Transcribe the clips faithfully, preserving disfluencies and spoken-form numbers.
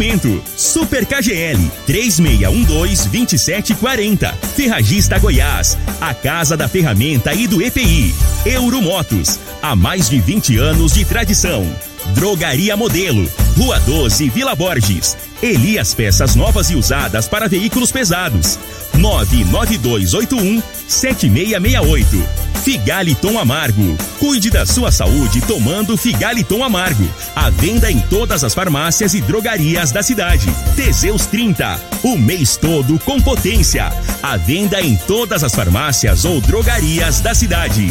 Atendimento. Super K G L, três seis um dois, dois sete quatro zero. Ferragista Goiás, a casa da ferramenta e do E P I. Euromotos, há mais de vinte anos de tradição. Drogaria Modelo, Rua doze, Vila Borges. Elias Peças novas e usadas para veículos pesados. nove nove dois oito um, sete seis seis oito. Figaliton Amargo. Cuide da sua saúde tomando Figaliton Amargo. À venda em todas as farmácias e drogarias da cidade. Teseus trinta. O mês todo com potência. À venda em todas as farmácias ou drogarias da cidade.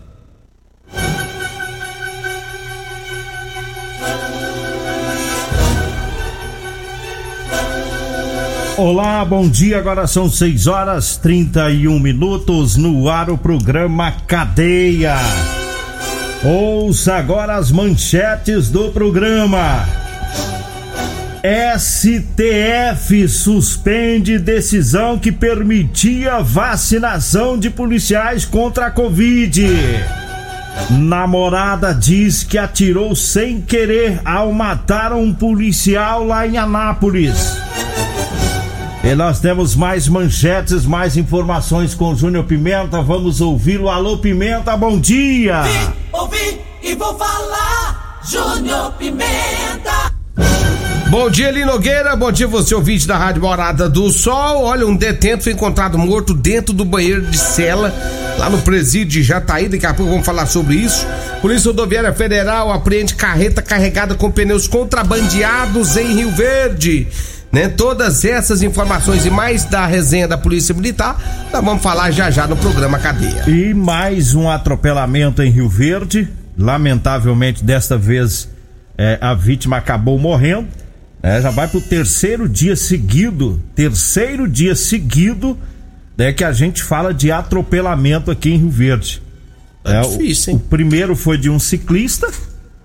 Olá, bom dia, agora são seis horas e trinta e um minutos, no ar o programa Cadeia. Ouça agora as manchetes do programa. S T F suspende decisão que permitia vacinação de policiais contra a Covid. Namorada diz que atirou sem querer ao matar um policial lá em Anápolis. E nós temos mais manchetes, mais informações com o Júnior Pimenta. Vamos ouvi-lo. Alô, Pimenta, bom dia! Vim, ouvi e vou falar, Júnior Pimenta! Bom dia, Lino Nogueira. Bom dia, você ouvinte da Rádio Morada do Sol. Olha, um detento foi encontrado morto dentro do banheiro de cela, lá no presídio de Jataí. Daqui a pouco vamos falar sobre isso. Polícia Rodoviária Federal apreende carreta carregada com pneus contrabandeados em Rio Verde. Né? Todas essas informações e mais da resenha da Polícia Militar, nós vamos falar já já no programa Cadeia. E mais um atropelamento em Rio Verde. Lamentavelmente, desta vez, é, a vítima acabou morrendo. É, já vai pro terceiro dia seguido, terceiro dia seguido, né, que a gente fala de atropelamento aqui em Rio Verde. É, é difícil, o, hein? O primeiro foi de um ciclista.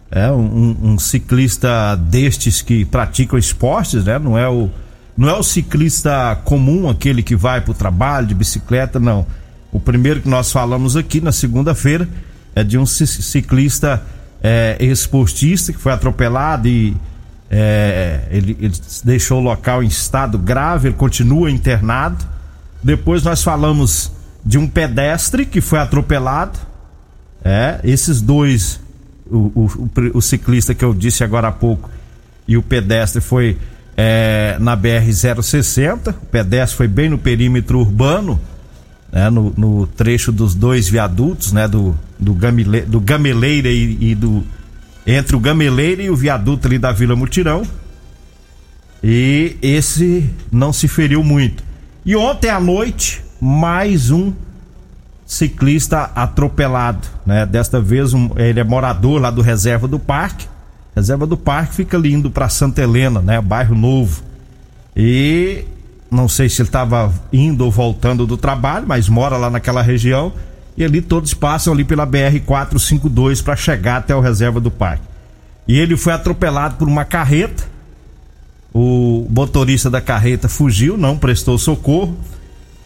É, um, um ciclista destes que praticam esportes, né? Não é o, não é o ciclista comum, aquele que vai pro trabalho de bicicleta, não. O primeiro que nós falamos aqui na segunda-feira é de um ciclista é, esportista que foi atropelado e é, ele, ele deixou o local em estado grave, ele continua internado. Depois nós falamos de um pedestre que foi atropelado. É, esses dois... O, o, o ciclista que eu disse agora há pouco e o pedestre foi é, na B R zero sessenta. O pedestre foi bem no perímetro urbano, né, no, no trecho dos dois viadutos, né, do, do, Gamile, do Gameleira e, e do entre o Gameleira e o viaduto ali da Vila Mutirão. E esse não se feriu muito. E ontem à noite, mais um ciclista atropelado, né? Desta vez um, ele é morador lá do Reserva do Parque. Reserva do Parque fica ali indo para Santa Helena, né? Bairro Novo. E não sei se ele estava indo ou voltando do trabalho, mas mora lá naquela região. E ali todos passam ali pela B R quatrocentos e cinquenta e dois para chegar até o Reserva do Parque. E ele foi atropelado por uma carreta. O motorista da carreta fugiu, não prestou socorro.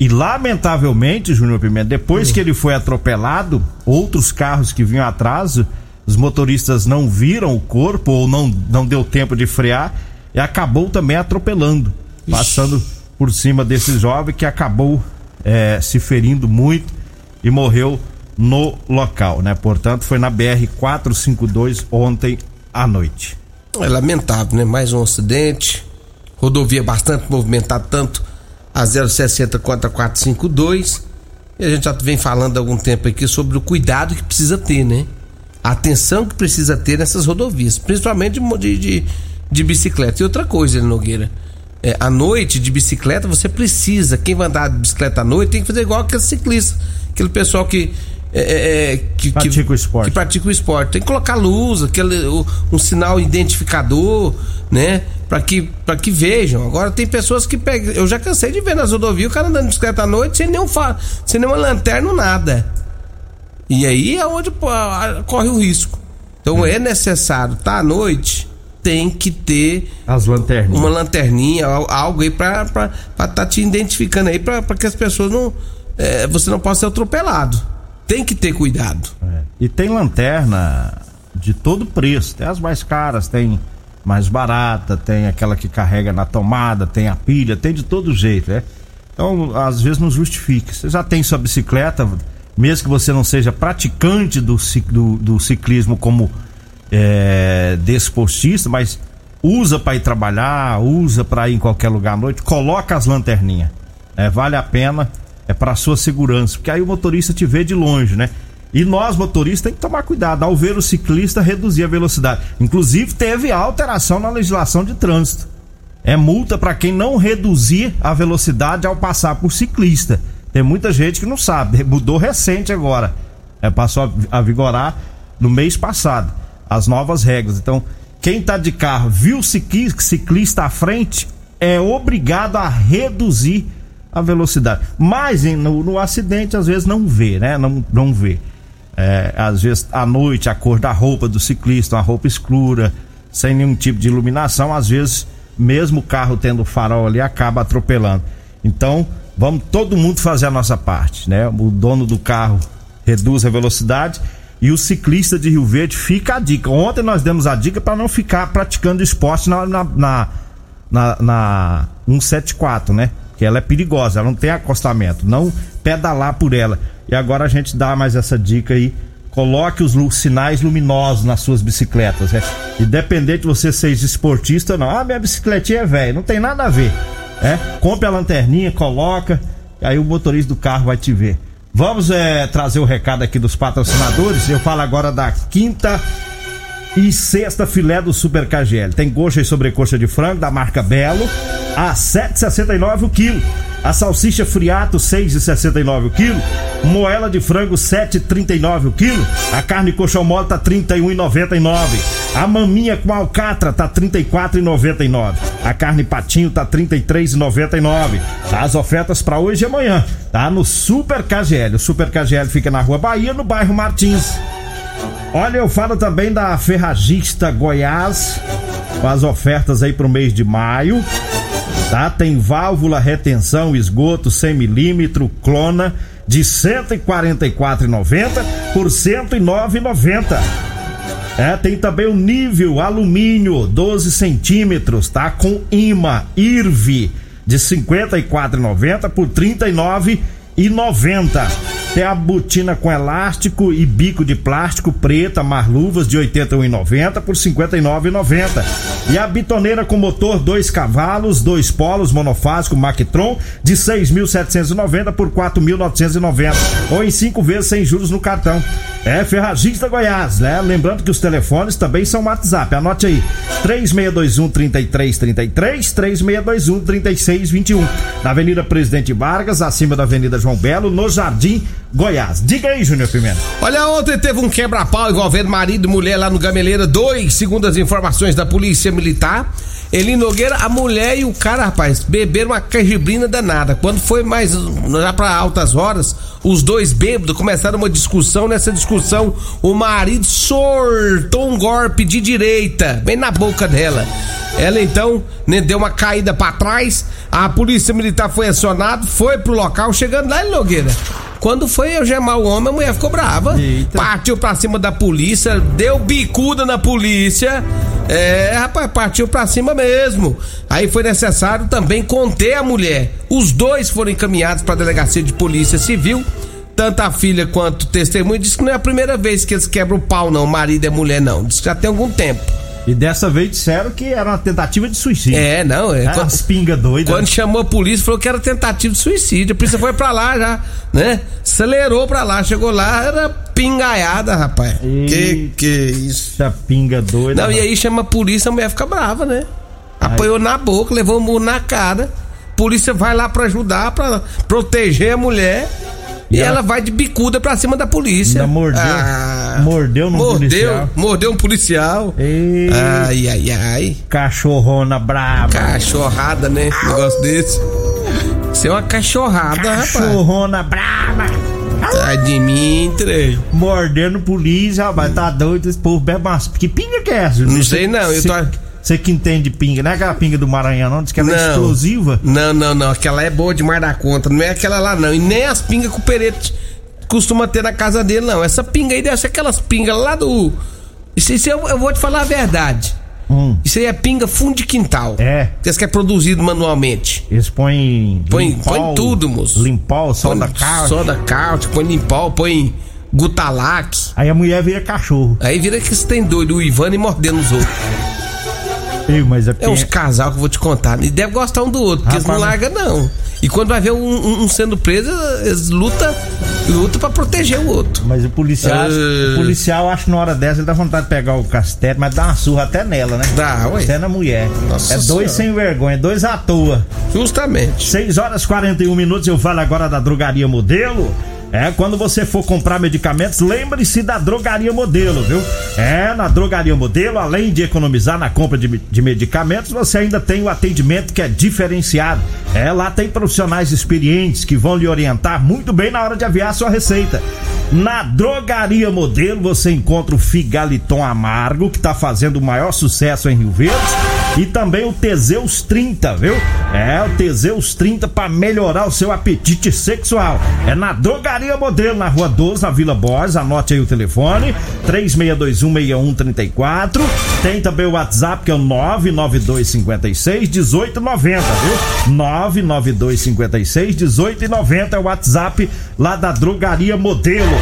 E lamentavelmente, Júnior Pimenta, depois Sim. que ele foi atropelado, outros carros que vinham atrás, os motoristas não viram o corpo ou não, não deu tempo de frear e acabou também atropelando, Ixi. Passando por cima desse jovem que acabou é, se ferindo muito e morreu no local, né? Portanto, foi na B R quatrocentos e cinquenta e dois ontem à noite. É lamentável, né? Mais um acidente, rodovia bastante movimentada, tanto a zero sessenta quanto a quatrocentos e cinquenta e dois, e a gente já vem falando há algum tempo aqui sobre o cuidado que precisa ter, né? A atenção que precisa ter nessas rodovias, principalmente de, de, de bicicleta. E outra coisa, Eli Nogueira, é, à noite de bicicleta você precisa, quem vai andar de bicicleta à noite tem que fazer igual aquele ciclista, aquele pessoal que é, é, que, pratica que, o esporte. que pratica o esporte, tem que colocar luz, aquele, o, um sinal identificador, né? Pra que, pra que vejam. Agora tem pessoas que pegam, eu já cansei de ver nas rodovias o cara andando de bicicleta à noite sem nenhum faro, sem nenhuma lanterna, nada. E aí é onde pô, corre o risco. Então hum. é necessário, tá à noite, tem que ter as lanterninhas. Uma lanterninha, algo aí pra estar tá te identificando aí, pra, pra que as pessoas não. É, você não possa ser atropelado. Tem que ter cuidado. É. E tem lanterna de todo preço. Tem as mais caras, tem mais barata, tem aquela que carrega na tomada, tem a pilha, tem de todo jeito, né? Então, às vezes não justifica. Você já tem sua bicicleta, mesmo que você não seja praticante do, do, do ciclismo como é, desportista, mas usa para ir trabalhar, usa para ir em qualquer lugar à noite, coloca as lanterninhas. É, vale a pena, é para sua segurança, porque aí o motorista te vê de longe, né? E nós, motoristas, tem que tomar cuidado ao ver o ciclista reduzir a velocidade. Inclusive, teve alteração na legislação de trânsito. É multa para quem não reduzir a velocidade ao passar por ciclista. Tem muita gente que não sabe, mudou recente agora. É, passou a, a vigorar no mês passado, as novas regras. Então, quem tá de carro, viu ciclista à frente, é obrigado a reduzir a velocidade. Mas no, no acidente, às vezes, não vê, né? Não, não vê. É, às vezes, à noite, a cor da roupa do ciclista, uma roupa escura, sem nenhum tipo de iluminação, às vezes, mesmo o carro tendo farol ali, acaba atropelando. Então, vamos todo mundo fazer a nossa parte, né? O dono do carro reduz a velocidade e o ciclista de Rio Verde fica a dica. Ontem nós demos a dica para não ficar praticando esporte na, na, na, na, na cento e setenta e quatro, né? Que ela é perigosa, ela não tem acostamento, não pedalar por ela. E agora a gente dá mais essa dica aí, coloque os sinais luminosos nas suas bicicletas, né? Independente de você ser esportista ou não. Ah, minha bicicletinha é velha, não tem nada a ver, né? Compre a lanterninha, coloca, aí o motorista do carro vai te ver. Vamos é, trazer o recado aqui dos patrocinadores. Eu falo agora da quinta e sexta filé do Super K G L. Tem coxa e sobrecoxa de frango da marca Belo a sete reais e sessenta e nove centavos o quilo. A salsicha Friato seis reais e sessenta e nove centavos o quilo. Moela de frango sete reais e trinta e nove centavos o quilo. A carne coxão mole tá trinta e um reais e noventa e nove centavos. A maminha com alcatra tá trinta e quatro reais e noventa e nove centavos. A carne patinho tá trinta e três reais e noventa e nove centavos. As ofertas para hoje e amanhã tá no Super K G L. O Super K G L fica na Rua Bahia, no bairro Martins. Olha, eu falo também da Ferragista Goiás, com as ofertas aí pro mês de maio, tá? Tem válvula, retenção, esgoto, cem milímetros, clona, de cento e quarenta e quatro reais e noventa centavos por cento e nove reais e noventa centavos. É, tem também o nível alumínio, doze centímetros, tá? Com imã, I R V, de cinquenta e quatro reais e noventa centavos por trinta e nove reais e noventa centavos. Tem a botina com elástico e bico de plástico preta, marluvas de oitenta e um reais e noventa centavos por cinquenta e nove reais e noventa centavos. E a bitoneira com motor dois cavalos, dois polos, monofásico, Mactron, de seis mil setecentos e noventa reais por quatro mil novecentos e noventa reais. Ou em cinco vezes sem juros no cartão. É Ferragista Goiás, né? Lembrando que os telefones também são WhatsApp. Anote aí: três seis dois um, três três três três, três seis dois um, três seis dois um. Na Avenida Presidente Vargas, acima da Avenida João Belo, no Jardim Goiás. Diga aí, Júnior Pimenta. Olha, ontem teve um quebra-pau envolvendo marido e mulher lá no Gameleira dois, segundo as informações da Polícia Militar. Eli Nogueira, a mulher e o cara, rapaz, beberam uma cajibrina danada. Quando foi mais, já pra altas horas, os dois bêbados começaram uma discussão. Nessa discussão, o marido soltou um golpe de direita, bem na boca dela. Ela então, né, deu uma caída pra trás, a Polícia Militar foi acionada, foi pro local, chegando lá, Eli Nogueira. Quando foi algemar o homem, a mulher ficou brava. Eita. Partiu pra cima da polícia, deu bicuda na polícia. É, rapaz, partiu pra cima mesmo. Aí foi necessário também conter a mulher. Os dois foram encaminhados pra delegacia de polícia civil. Tanto a filha quanto o testemunho disse que não é a primeira vez que eles quebram o pau, não. Marido é mulher, não. Diz que já tem algum tempo. E dessa vez disseram que era uma tentativa de suicídio. É, não. É, quando, as pingas doidas. Quando chamou a polícia, falou que era tentativa de suicídio. A polícia foi pra lá já, né? Acelerou pra lá, chegou lá, era pingaiada, rapaz. Eita, que que isso? Essa pinga doida. Não, rapaz. E aí chama a polícia, a mulher fica brava, né? Apanhou aí na boca, levou um murro na cara. A polícia vai lá pra ajudar, pra proteger a mulher. E, e ela... ela vai de bicuda pra cima da polícia. Ainda mordeu. Ah, mordeu no mordeu, policial. Mordeu um policial. Ei, ai, ai, ai. Cachorrona brava. Cachorrada, né? Negócio desse. Isso é uma cachorrada, cachorrona, rapaz. Cachorrona brava. Tá de Mitre. Mordendo polícia, rapaz, tá doido esse povo bebe mais. Que pinga que é essa? Não sei não, eu tô... Você que entende pinga, não é aquela pinga do Maranhão não? Diz que ela não, é explosiva. Não, não, não, aquela é boa demais da conta. Não é aquela lá não, e nem as pingas que o Perete costuma ter na casa dele não. Essa pinga aí deve ser aquelas pingas lá do... Isso, isso eu, eu vou te falar a verdade. Hum. Isso aí é pinga fundo de quintal. É. Isso que é produzido manualmente. Eles põem... Põe, limpol, põe tudo, moço. Limpol, soda cáustica. Soda cáustica, põe limpol, põe gutalac. Aí a mulher vira cachorro. Aí vira que você tem doido, o Ivan e mordendo os outros. Ei, mas é, é uns casal que eu vou te contar. E deve gostar um do outro, porque rapaz, eles não largam, não. E quando vai ver um, um sendo preso, eles lutam, lutam pra proteger o outro. Mas o policial, uh... o policial, acho que na hora dessa ele dá vontade de pegar o castelo, mas dá uma surra até nela, né? Dá, ué. Até na mulher. Nossa é senhora. Dois sem vergonha, dois à toa. Justamente. seis horas e quarenta e um minutos, eu falo agora da Drogaria Modelo. É, quando você for comprar medicamentos, lembre-se da Drogaria Modelo, viu? É, na Drogaria Modelo, além de economizar na compra de, de medicamentos, você ainda tem o atendimento que é diferenciado. É, lá tem profissionais experientes que vão lhe orientar muito bem na hora de aviar a sua receita. Na Drogaria Modelo, você encontra o Figaliton Amargo, que tá fazendo o maior sucesso em Rio Verde, e também o Teseus trinta, viu? É, o Teseus trinta para melhorar o seu apetite sexual. É na Drogaria Modelo, na Rua doze, na Vila Borges. Anote aí o telefone, três seis dois um, seis um três quatro. Tem também o WhatsApp, que é o nove nove dois cinco seis, um oito nove zero, viu? nove nove dois cinco seis, um oito nove zero é o WhatsApp lá da Drogaria Modelo.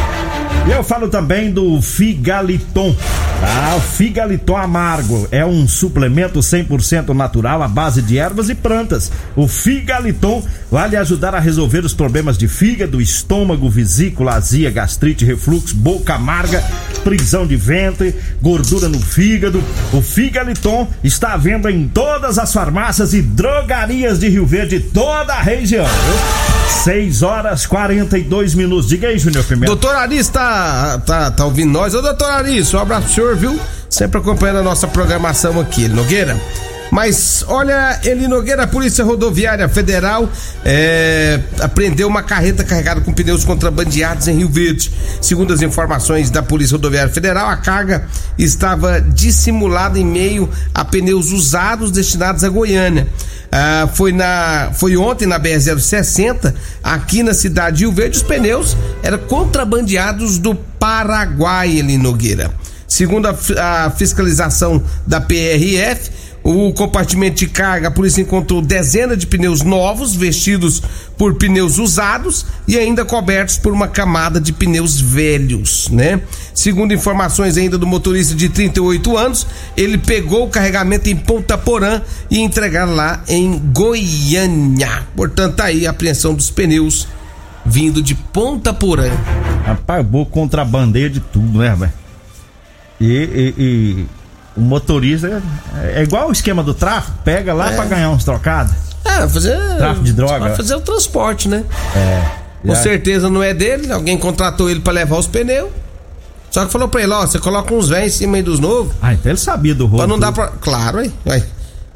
E eu falo também do Figaliton. Ah, o Figaliton Amargo é um suplemento cem por cento natural à base de ervas e plantas. O Figaliton vai lhe ajudar a resolver os problemas de fígado, estômago, vesícula, azia, gastrite, refluxo, boca amarga, prisão de ventre, gordura no fígado. O Figaliton está à venda em todas as farmácias e drogarias de Rio Verde e toda a região. seis horas e quarenta e dois minutos. Diga aí, Júnior Pimenta. Doutor Aris, tá, tá, tá ouvindo nós? Ô, doutor Aris, um abraço pro senhor, viu? Sempre acompanhando a nossa programação aqui, Eli Nogueira. Mas, olha, Eli Nogueira, a Polícia Rodoviária Federal é, apreendeu uma carreta carregada com pneus contrabandeados em Rio Verde. Segundo as informações da Polícia Rodoviária Federal, a carga estava dissimulada em meio a pneus usados destinados a Goiânia. Ah, foi, na, foi ontem na B R zero sessenta, aqui na cidade de Rio Verde, os pneus eram contrabandeados do Paraguai, Eli Nogueira. Segundo a, a fiscalização da P R F, o compartimento de carga, a polícia encontrou dezenas de pneus novos, vestidos por pneus usados e ainda cobertos por uma camada de pneus velhos, né? Segundo informações ainda do motorista de trinta e oito anos, ele pegou o carregamento em Ponta Porã e entregaram lá em Goiânia. Portanto, tá aí a apreensão dos pneus vindo de Ponta Porã. Rapaz, boa contrabandeia de tudo, né, velho? E... e, e... O motorista é igual o esquema do tráfico, pega lá é. pra ganhar uns trocados. É, fazer. Tráfico de droga. Pra fazer o transporte, né? É. Com já... certeza não é dele, alguém contratou ele pra levar os pneus. Só que falou pra ele: ó, você coloca uns velhos em cima aí dos novos. Ah, então ele sabia do rolo. Pra não dar pra. Claro, hein? Aí.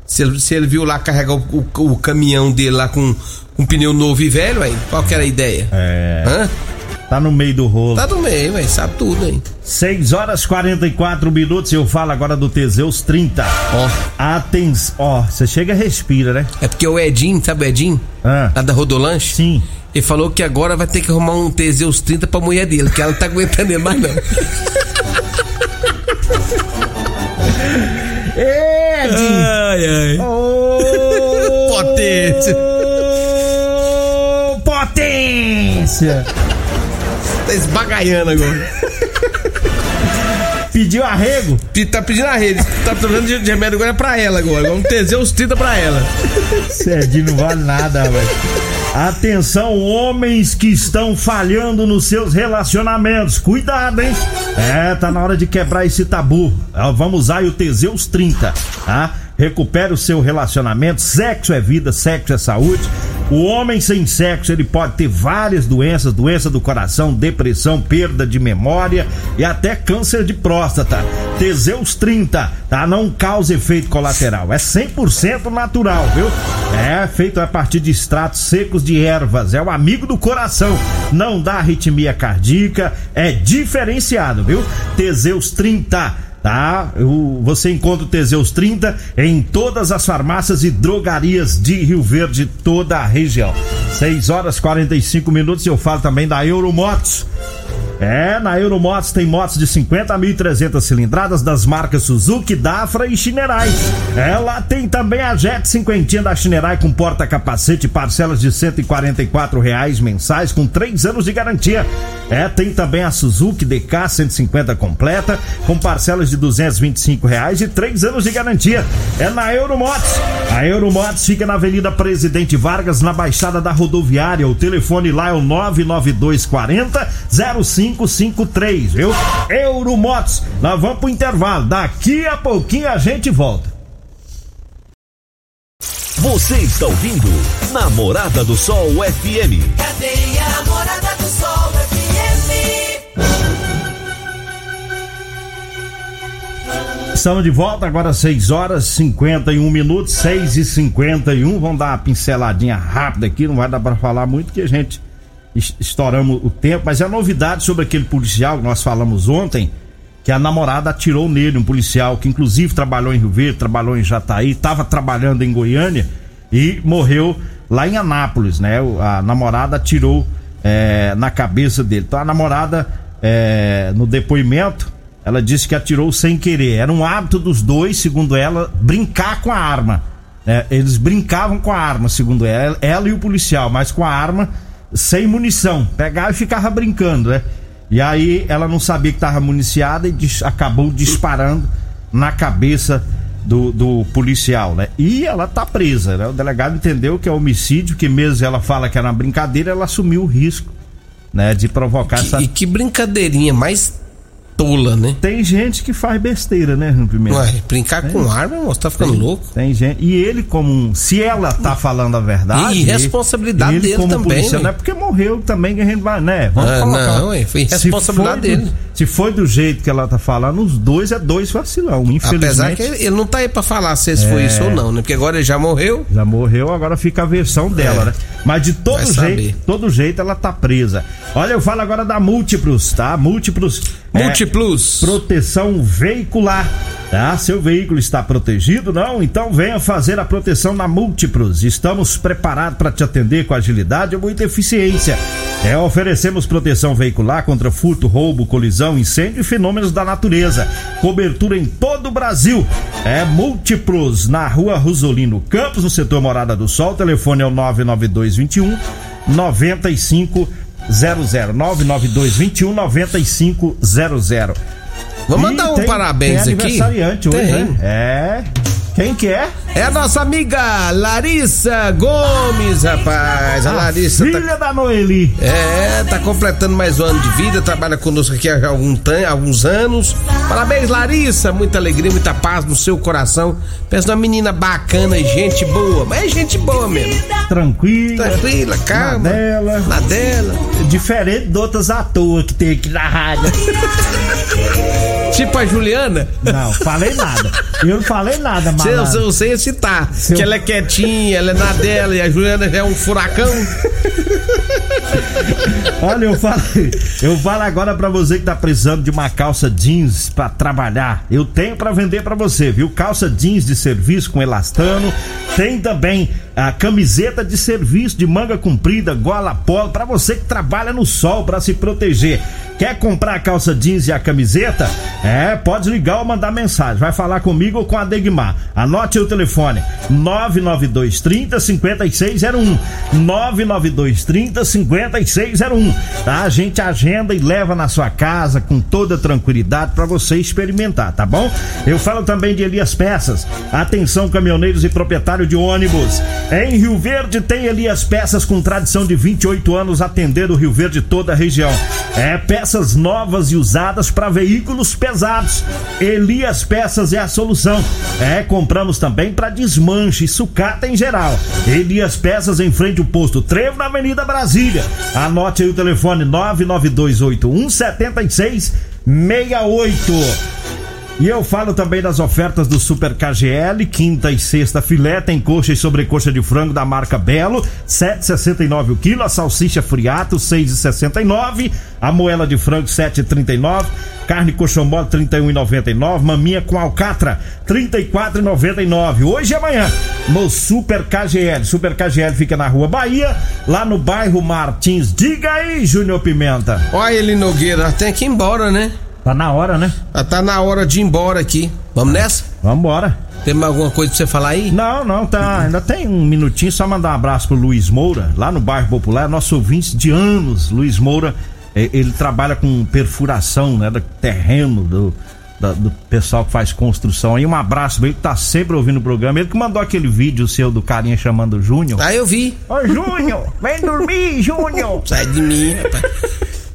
Se ele, se ele viu lá carregar o, o, o caminhão dele lá com um pneu novo e velho, aí, qual que era a ideia? É. Hã? Tá no meio do rolo. Tá no meio, velho, sabe tudo, hein? seis horas e quarenta e quatro minutos, eu falo agora do Teseus trinta. Ó. Atenção, ó, você chega e respira, né? É porque o Edinho, sabe o Edinho? Ah. Lá da Rodolanche? Sim. Ele falou que agora vai ter que arrumar um Teseus trinta pra mulher dele, que ela não tá aguentando mais, não. Ei, Edinho! Ai, ai. Oh, potência! Oh, potência! Tá esbagaiando agora. Pediu arrego? P- tá pedindo arrego. Tá trocando de remédio agora pra ela agora. Vamos tecer os trinta pra ela. Cedinho não vale nada, velho. Atenção, homens que estão falhando nos seus relacionamentos. Cuidado, hein? É, tá na hora de quebrar esse tabu. Vamos usar aí o Teseus trinta, tá? Recupere o seu relacionamento. Sexo é vida, sexo é saúde. O homem sem sexo, ele pode ter várias doenças, doença do coração, depressão, perda de memória e até câncer de próstata. Teseus trinta, tá? Não causa efeito colateral, é cem por cento natural, viu? É feito a partir de extratos secos de ervas, é o amigo do coração, não dá arritmia cardíaca, é diferenciado, viu? Teseus trinta, tá? O, você encontra o Teseus trinta em todas as farmácias e drogarias de Rio Verde, toda a região. seis horas e quarenta e cinco minutos. Eu falo também da Euromotos. É, na Euromotos tem motos de cinquenta mil e trezentas cilindradas das marcas Suzuki, Dafra e Chinnerai. É, lá tem também a Jet cinquentinha da Chinnerai com porta-capacete, parcelas de cento e quarenta e quatro reais mensais com três anos de garantia. É, tem também a Suzuki D K cento e cinquenta completa com parcelas de duzentos e vinte e cinco reais e três anos de garantia. É na Euromotos. A Euromotos fica na Avenida Presidente Vargas, na Baixada da Rodoviária. O telefone lá é o nove nove dois quatro zero zero cinco cinco três, viu? Euromotos. Nós vamos pro intervalo. Daqui a pouquinho a gente volta. Você está ouvindo Namorada do Sol F M. Cadeia, Namorada do Sol F M. Estamos de volta agora, seis horas e cinquenta e um minutos, seis e cinquenta e um. Vamos dar uma pinceladinha rápida aqui, não vai dar para falar muito que a gente estouramos o tempo, mas é a novidade sobre aquele policial que nós falamos ontem, que a namorada atirou nele, um policial que inclusive trabalhou em Rio Verde, trabalhou em Jataí, estava trabalhando em Goiânia e morreu lá em Anápolis, né? A namorada atirou é, na cabeça dele. Então a namorada, é, no depoimento, ela disse que atirou sem querer. Era um hábito dos dois, segundo ela, brincar com a arma. É, eles brincavam com a arma, segundo ela, ela e o policial, mas com a arma sem munição, pegava e ficava brincando, né? E aí ela não sabia que estava municiada e dis- acabou disparando na cabeça do, do policial, né? E ela tá presa, né? O delegado entendeu que é homicídio, que mesmo ela fala que era uma brincadeira, ela assumiu o risco, né? De provocar que, essa... E que brincadeirinha mais tola, né? Tem gente que faz besteira, né, Júnior Pimenta? Ué, brincar é. com arma, você tá ficando tem, louco. Tem gente. E ele, como. Se ela tá falando a verdade. E responsabilidade dele como também. Polícia, né? Não é porque morreu também que a gente vai, né? Vamos ah, colocar. Não, ué, foi responsabilidade dele. Do, se foi do jeito que ela tá falando, os dois é dois vacilão, infelizmente. Apesar que ele não tá aí pra falar se é... foi isso ou não, né? Porque agora ele já morreu. Já morreu, agora fica a versão dela, é. né? Mas de todo vai jeito, saber. todo jeito ela tá presa. Olha, eu falo agora da Múltiplus, tá? Múltiplus. É, Múltiplus. Proteção veicular, tá? Seu veículo está protegido, não? Então venha fazer a proteção na Múltiplus. Estamos preparados para te atender com agilidade e muita eficiência. É, oferecemos proteção veicular contra furto, roubo, colisão, incêndio e fenômenos da natureza. Cobertura em todo o Brasil. É Múltiplus, na Rua Rosolino Campos, no setor Morada do Sol. O telefone é o nove nove dois dois um nove cinco zero zero nove nove dois dois um nove cinco zero zero. Vamos mandar um tem, parabéns tem aqui. Aniversariante hoje, né? É. Quem que é? É a nossa amiga Larissa Gomes, rapaz. A Larissa, filha tá... da Noeli. É, tá completando mais um ano de vida, trabalha conosco aqui há algum t- alguns anos. Parabéns, Larissa. Muita alegria, muita paz no seu coração. Pensa numa menina bacana e gente boa. Mas é gente boa mesmo. Tranquila. Tranquila, calma. Na dela. Na dela. Diferente de outras à toa que tem aqui na rádio. Tipo a Juliana? Não, falei nada. Eu não falei nada, mas. Eu, eu sei citar. Seu... Que ela é quietinha, ela é na dela e a Juliana já é um furacão. Olha, eu falo, eu falo agora pra você que tá precisando de uma calça jeans pra trabalhar. Eu tenho pra vender pra você, viu? Calça jeans de serviço com elastano. Tem também a camiseta de serviço de manga comprida, gola polo, pra você que trabalha no sol pra se proteger. Quer comprar a calça jeans e a camiseta? É, pode ligar ou mandar mensagem. Vai falar comigo ou com a Degmar. Anote o telefone: nove nove dois três zero cinco seis zero um. nove nove dois três zero cinco seis zero um. Tá? A gente agenda e leva na sua casa com toda tranquilidade para você experimentar, tá bom? Eu falo também de Elias Peças. Atenção, caminhoneiros e proprietário de ônibus. Em Rio Verde tem Elias Peças com tradição de vinte e oito anos atendendo o Rio Verde e toda a região. É peça peças novas e usadas para veículos pesados. Elias Peças é a solução. É, compramos também para desmanche e sucata em geral. Elias Peças em frente ao posto Trevo, na Avenida Brasília. Anote aí o telefone nove nove dois oito um sete seis seis oito. E eu falo também das ofertas do Super K G L, quinta e sexta filé, tem coxa e sobrecoxa de frango da marca Belo, sete reais e sessenta e nove centavos o quilo, a salsicha Friato, seis reais e sessenta e nove centavos, a moela de frango, sete reais e trinta e nove centavos, carne coxão mole, trinta e um reais e noventa e nove centavos, maminha com alcatra, trinta e quatro reais e noventa e nove centavos, hoje e amanhã, no Super K G L. Super K G L fica na Rua Bahia, lá no bairro Martins. Diga aí, Júnior Pimenta. Olha, Eli Nogueira, tem que ir embora, né? Tá na hora, né? Tá na hora de ir embora aqui. Vamos nessa? Vamos embora. Tem alguma coisa pra você falar aí? Não, não, tá. Ainda tem um minutinho, só mandar um abraço pro Luiz Moura, lá no bairro Popular, nosso ouvinte de anos. Luiz Moura, ele trabalha com perfuração, né, do terreno, do, da, do pessoal que faz construção. Aí um abraço pra ele que tá sempre ouvindo o programa. Ele que mandou aquele vídeo seu do carinha chamando o Júnior. Ah, eu vi. Ô, Júnior, vem dormir, Júnior. Sai de mim, rapaz.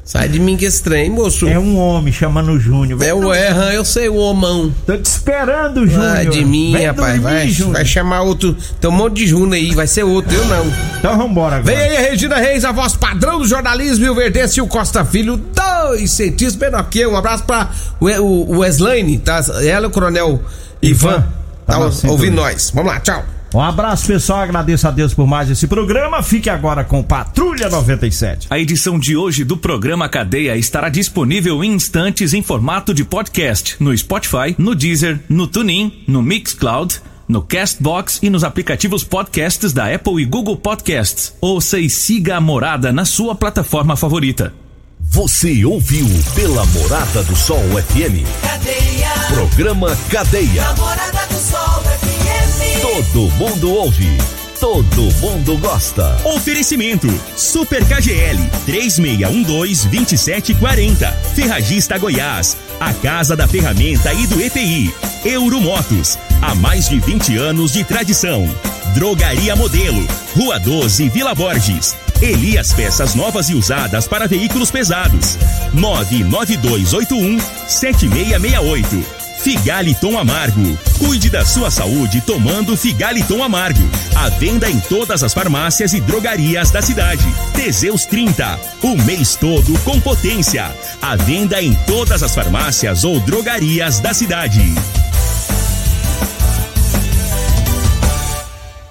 Sai de mim que esse trem, moço. É um homem chamando o Júnior. É o Erran, eu sei, o homão. Tô te esperando, Júnior. Sai de mim, vem, rapaz. Vai, vai chamar outro. Tem um monte de Júnior aí, vai ser outro, eu não. Então vambora agora. Vem aí a Regina Reis, a voz padrão do jornalismo, e o Verdez e o Costa Filho, dois cientistas menor que eu. Um abraço pra o Weslaine, tá? Ela e o coronel Ivan. Tá ouvindo nós. Vamos lá, tchau. Um abraço, pessoal, agradeço a Deus por mais esse programa. Fique agora com Patrulha noventa e sete. A edição de hoje do programa Cadeia estará disponível em instantes em formato de podcast no Spotify, no Deezer, no TuneIn, no Mixcloud, no Castbox e nos aplicativos podcasts da Apple e Google Podcasts. Ouça e siga a Morada na sua plataforma favorita. Você ouviu pela Morada do Sol F M. Cadeia. Programa Cadeia. A Morada do Sol F M. Todo mundo ouve, todo mundo gosta. Oferecimento: Super K G L, três seis um dois, dois sete quatro zero. Ferragista Goiás, a casa da ferramenta e do E P I. Euromotos, há mais de vinte anos de tradição. Drogaria Modelo, Rua doze, Vila Borges. Elias Peças novas e usadas para veículos pesados. nove nove dois oito um sete seis seis oito. Figaliton Amargo. Cuide da sua saúde tomando Figaliton Amargo. À venda em todas as farmácias e drogarias da cidade. Teseus trinta. O mês todo com potência. À venda em todas as farmácias ou drogarias da cidade.